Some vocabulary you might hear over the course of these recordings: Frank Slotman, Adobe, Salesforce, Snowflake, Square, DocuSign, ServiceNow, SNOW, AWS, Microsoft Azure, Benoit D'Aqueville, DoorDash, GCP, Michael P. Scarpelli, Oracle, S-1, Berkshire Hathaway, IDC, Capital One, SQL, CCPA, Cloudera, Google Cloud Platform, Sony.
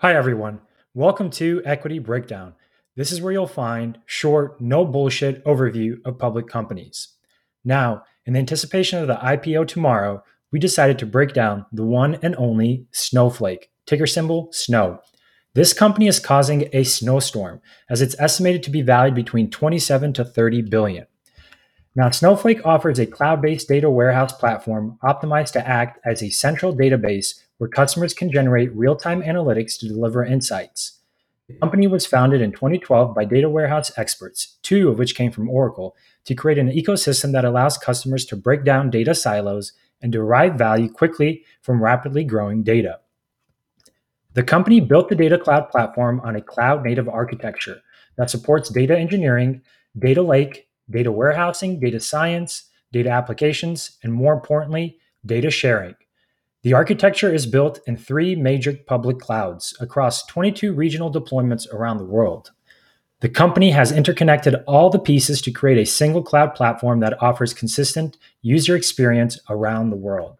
Hi, everyone. Welcome to Equity Breakdown. This is where you'll find short, no bullshit overview of public companies. Now, in anticipation of the IPO tomorrow, we decided to break down the one and only Snowflake, ticker symbol SNOW. This company is causing a snowstorm as it's estimated to be valued between 27 to 30 billion. Now, Snowflake offers a cloud-based data warehouse platform optimized to act as a central database where customers can generate real-time analytics to deliver insights. The company was founded in 2012 by data warehouse experts, two of which came from Oracle, to create an ecosystem that allows customers to break down data silos and derive value quickly from rapidly growing data. The company built the data cloud platform on a cloud-native architecture that supports data engineering, data lake, data warehousing, data science, data applications, and more importantly, data sharing. The architecture is built in three major public clouds across 22 regional deployments around the world. The company has interconnected all the pieces to create a single cloud platform that offers consistent user experience around the world.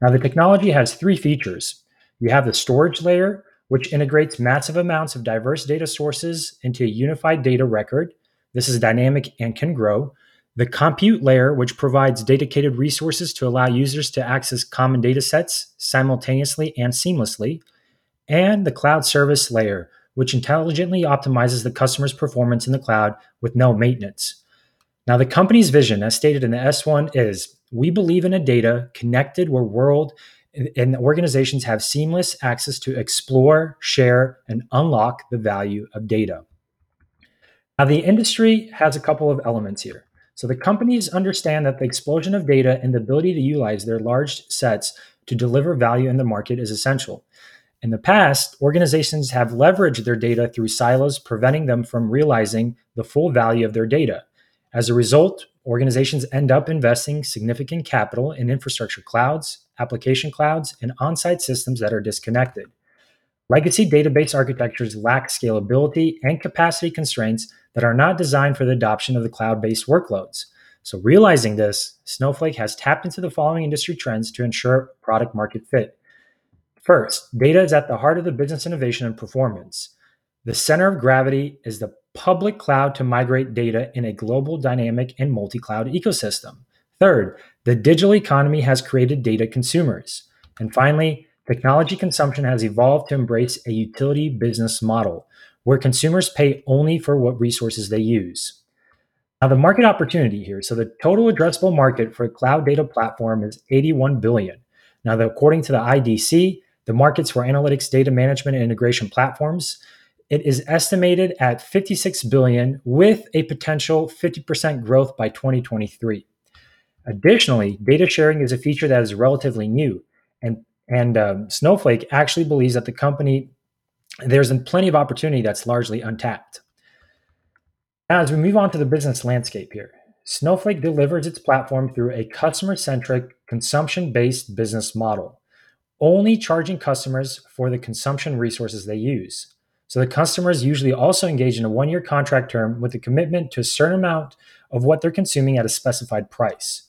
Now, the technology has three features. You have the storage layer, which integrates massive amounts of diverse data sources into a unified data record. This is dynamic and can grow. The compute layer, which provides dedicated resources to allow users to access common data sets simultaneously and seamlessly. And the cloud service layer, which intelligently optimizes the customer's performance in the cloud with no maintenance. Now, the company's vision, as stated in the S-1, is we believe in a data connected where world and organizations have seamless access to explore, share, and unlock the value of data. Now, the industry has a couple of elements here. So the companies understand that the explosion of data and the ability to utilize their large sets to deliver value in the market is essential. In the past, organizations have leveraged their data through silos, preventing them from realizing the full value of their data. As a result, organizations end up investing significant capital in infrastructure clouds, application clouds, and on-site systems that are disconnected. Legacy database architectures lack scalability and capacity constraints that are not designed for the adoption of the cloud-based workloads. So realizing this, Snowflake has tapped into the following industry trends to ensure product market fit. First, data is at the heart of the business innovation and performance. The center of gravity is the public cloud to migrate data in a global dynamic and multi-cloud ecosystem. Third, the digital economy has created data consumers. And finally, technology consumption has evolved to embrace a utility business model where consumers pay only for what resources they use. Now, the market opportunity here. So the total addressable market for a cloud data platform is $81 billion. Now, according to the IDC, the markets for analytics, data management, and integration platforms, it is estimated at $56 billion with a potential 50% growth by 2023. Additionally, data sharing is a feature that is relatively new, and Snowflake actually believes that the company, there's plenty of opportunity that's largely untapped. Now, as we move on to the business landscape here, Snowflake delivers its platform through a customer-centric, consumption-based business model, only charging customers for the consumption resources they use. So the customers usually also engage in a one-year contract term with a commitment to a certain amount of what they're consuming at a specified price.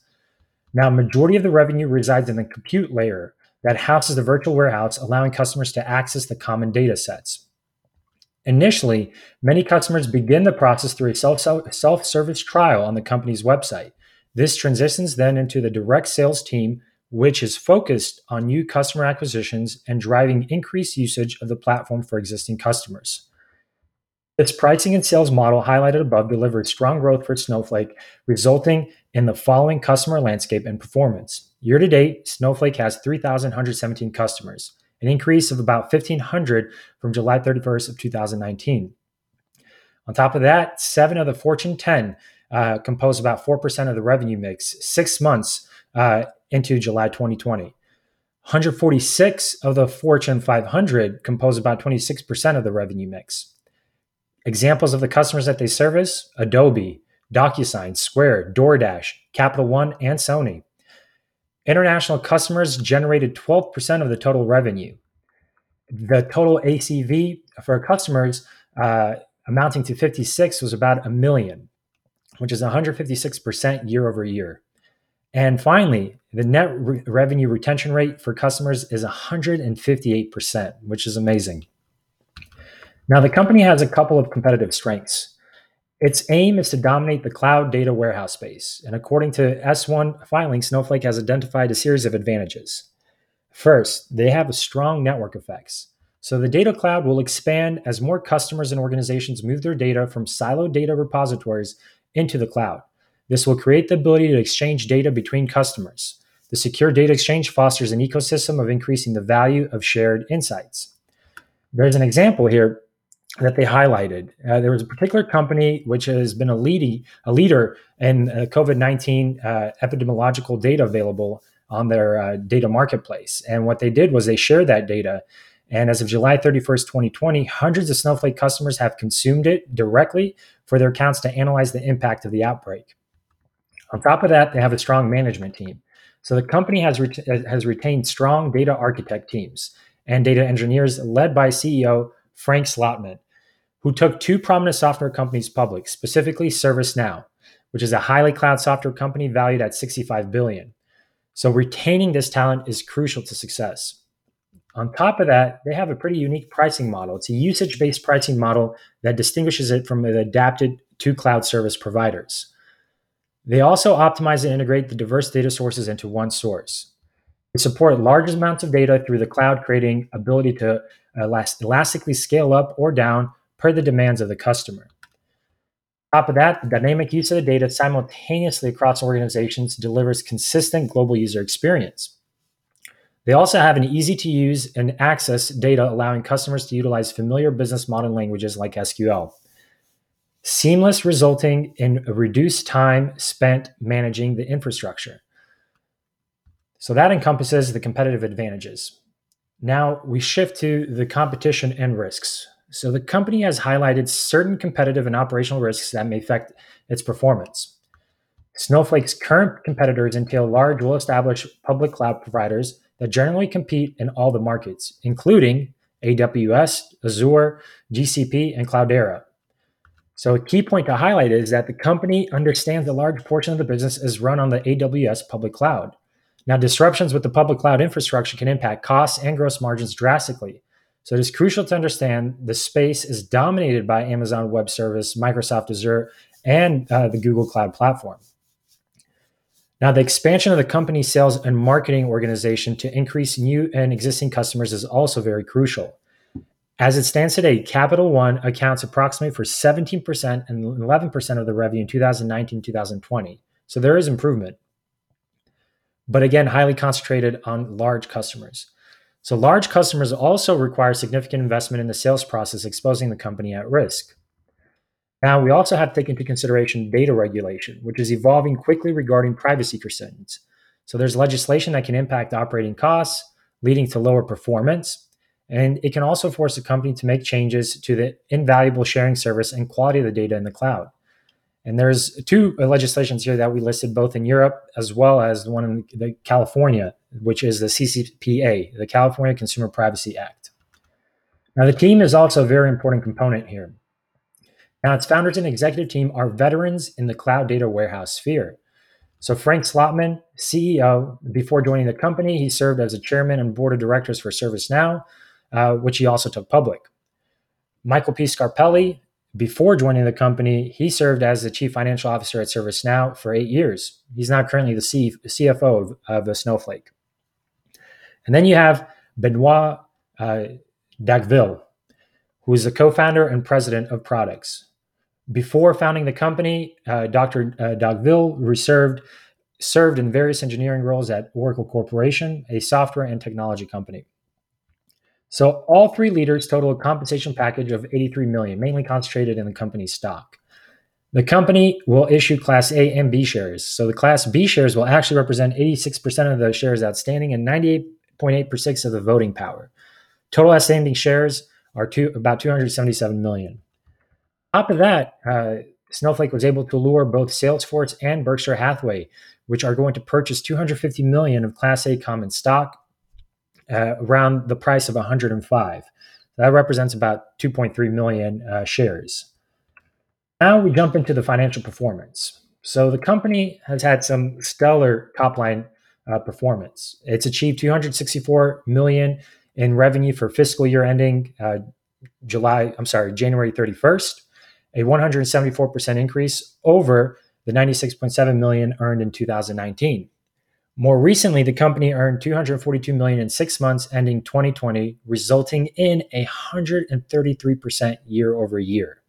Now, majority of the revenue resides in the compute layer that houses the virtual warehouse, allowing customers to access the common data sets. Initially, many customers begin the process through a self-service trial on the company's website. This transitions then into the direct sales team, which is focused on new customer acquisitions and driving increased usage of the platform for existing customers. This pricing and sales model highlighted above delivered strong growth for Snowflake, resulting in the following customer landscape and performance. Year to date, Snowflake has 3,117 customers, an increase of about 1,500 from July 31st of 2019. On top of that, 7 of the Fortune 10 compose about 4% of the revenue mix 6 months into July 2020. 146 of the Fortune 500 compose about 26% of the revenue mix. Examples of the customers that they service: Adobe, DocuSign, Square, DoorDash, Capital One, and Sony. International customers generated 12% of the total revenue. The total ACV for customers amounting to 56 was about $1 million, which is 156% year over year. And finally, the net revenue retention rate for customers is 158%, which is amazing. Now, the company has a couple of competitive strengths. Its aim is to dominate the cloud data warehouse space. And according to S-1 filing, Snowflake has identified a series of advantages. First, they have a strong network effects. So the data cloud will expand as more customers and organizations move their data from siloed data repositories into the cloud. This will create the ability to exchange data between customers. The secure data exchange fosters an ecosystem of increasing the value of shared insights. There's an example here that they highlighted. There was a particular company which has been a leader in COVID-19 epidemiological data available on their data marketplace. And what they did was they shared that data. And as of July 31st, 2020, hundreds of Snowflake customers have consumed it directly for their accounts to analyze the impact of the outbreak. On top of that, they have a strong management team. So the company has retained strong data architect teams and data engineers led by CEO Frank Slotman, who took two prominent software companies public, specifically ServiceNow, which is a highly cloud software company valued at $65 billion. So retaining this talent is crucial to success. On top of that, they have a pretty unique pricing model. It's a usage-based pricing model that distinguishes it from the adapted to cloud service providers. They also optimize and integrate the diverse data sources into one source. They support large amounts of data through the cloud, creating ability to elastically scale up or down per the demands of the customer. On top of that, the dynamic use of the data simultaneously across organizations delivers consistent global user experience. They also have an easy-to-use and access data, allowing customers to utilize familiar business model languages like SQL. Seamless, resulting in a reduced time spent managing the infrastructure. So that encompasses the competitive advantages. Now we shift to the competition and risks. So the company has highlighted certain competitive and operational risks that may affect its performance. Snowflake's current competitors entail large, well-established public cloud providers that generally compete in all the markets, including AWS, Azure, GCP, and Cloudera. So a key point to highlight is that the company understands that a large portion of the business is run on the AWS public cloud. Now, disruptions with the public cloud infrastructure can impact costs and gross margins drastically. So it is crucial to understand the space is dominated by Amazon Web Service, Microsoft Azure, and the Google Cloud Platform. Now, the expansion of the company's sales and marketing organization to increase new and existing customers is also very crucial. As it stands today, Capital One accounts approximately for 17% and 11% of the revenue in 2019-2020. So there is improvement, but again, highly concentrated on large customers. So large customers also require significant investment in the sales process, exposing the company at risk. Now, we also have to take into consideration data regulation, which is evolving quickly regarding privacy concerns. So there's legislation that can impact operating costs, leading to lower performance, and it can also force a company to make changes to the invaluable sharing service and quality of the data in the cloud. And there's two legislations here that we listed, both in Europe as well as the one in the California, which is the CCPA, the California Consumer Privacy Act. Now, the team is also a very important component here. Now, its founders and executive team are veterans in the cloud data warehouse sphere. So Frank Slotman, CEO, before joining the company, he served as a chairman and board of directors for ServiceNow, which he also took public. Michael P. Scarpelli, before joining the company, he served as the chief financial officer at ServiceNow for 8 years. He's now currently the CFO of Snowflake. And then you have Benoit D'Aqueville, who is the co-founder and president of products. Before founding the company, Dr. D'Aqueville served in various engineering roles at Oracle Corporation, a software and technology company. So all three leaders total a compensation package of $83 million, mainly concentrated in the company's stock. The company will issue Class A and B shares. So the Class B shares will actually represent 86% of the shares outstanding and 98.8% of the voting power. Total outstanding shares are about 277 million. On top of that, Snowflake was able to lure both Salesforce and Berkshire Hathaway, which are going to purchase 250 million of Class A common stock around the price of 105. That represents about 2.3 million shares. Now we jump into the financial performance. So the company has had some stellar top-line performance. It's achieved 264 million in revenue for fiscal year ending January 31st, a 174% increase over the $96.7 million earned in 2019. More recently, the company earned $242 million in 6 months ending 2020, resulting in 133% year over year.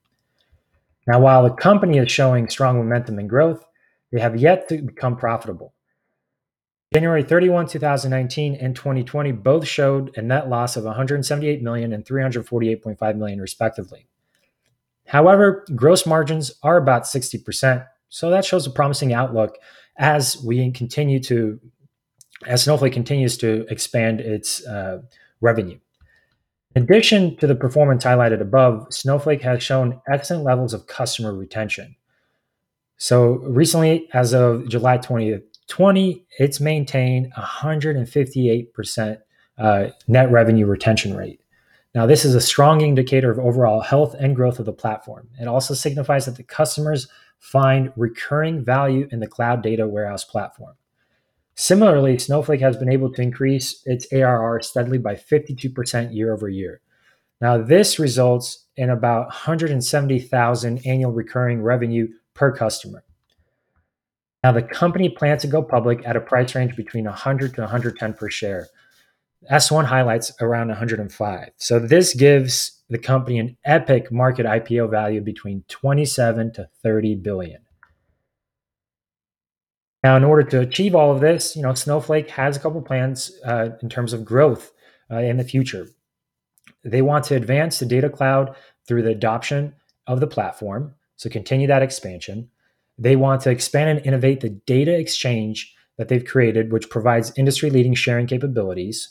Now, while the company is showing strong momentum and growth, they have yet to become profitable. January 31, 2019 and 2020 both showed a net loss of $178 million and $348.5 million respectively. However, gross margins are about 60%, so that shows a promising outlook as Snowflake continues to expand its revenue. In addition to the performance highlighted above, Snowflake has shown excellent levels of customer retention. So recently, as of July 20th, 2020, it's maintained 158% net revenue retention rate. Now, this is a strong indicator of overall health and growth of the platform. It also signifies that the customers find recurring value in the cloud data warehouse platform. Similarly, Snowflake has been able to increase its ARR steadily by 52% year over year. Now, this results in about 170,000 annual recurring revenue per customer. Now, the company plans to go public at a price range between $100 to $110 per share. S-1 highlights around $105. So this gives the company an epic market IPO value between $27 to $30 billion. Now, in order to achieve all of this, Snowflake has a couple plans in terms of growth in the future. They want to advance the data cloud through the adoption of the platform, so continue that expansion. They want to expand and innovate the data exchange that they've created, which provides industry-leading sharing capabilities.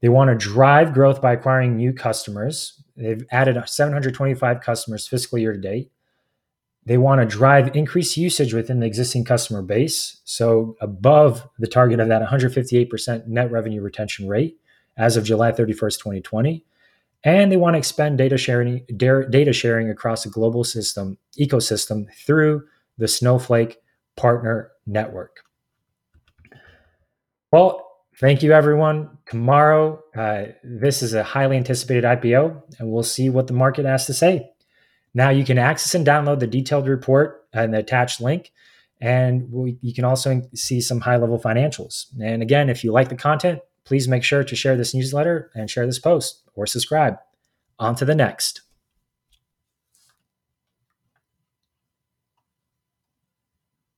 They want to drive growth by acquiring new customers. They've added 725 customers fiscal year to date. They want to drive increased usage within the existing customer base, so above the target of that 158% net revenue retention rate as of July 31st, 2020. And they want to expand data sharing across a global ecosystem through the Snowflake Partner Network. Well, thank you, everyone. Tomorrow, this is a highly anticipated IPO, and we'll see what the market has to say. Now, you can access and download the detailed report and the attached link, and you can also see some high-level financials. And again, if you like the content, please make sure to share this newsletter and share this post or subscribe. On to the next.